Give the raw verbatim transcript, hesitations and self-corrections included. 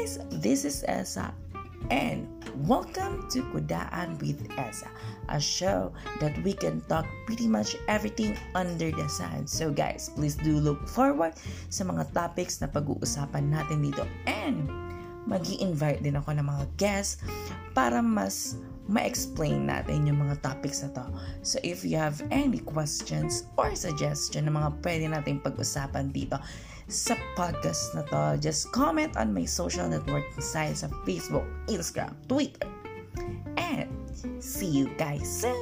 guys, this is Elsa, and welcome to Kudaan with Elsa, a show that we can talk pretty much everything under the sun. So guys, please do look forward sa mga topics na pag-uusapan natin dito, and mag-i-invite din ako ng mga guests para mas ma-explain natin yung mga topics na to. So if you have any questions or suggestion na mga pwede natin pag-usapan dito sa podcast na to, just comment on my social networking sites sa Facebook, Instagram, Twitter. And see you guys soon!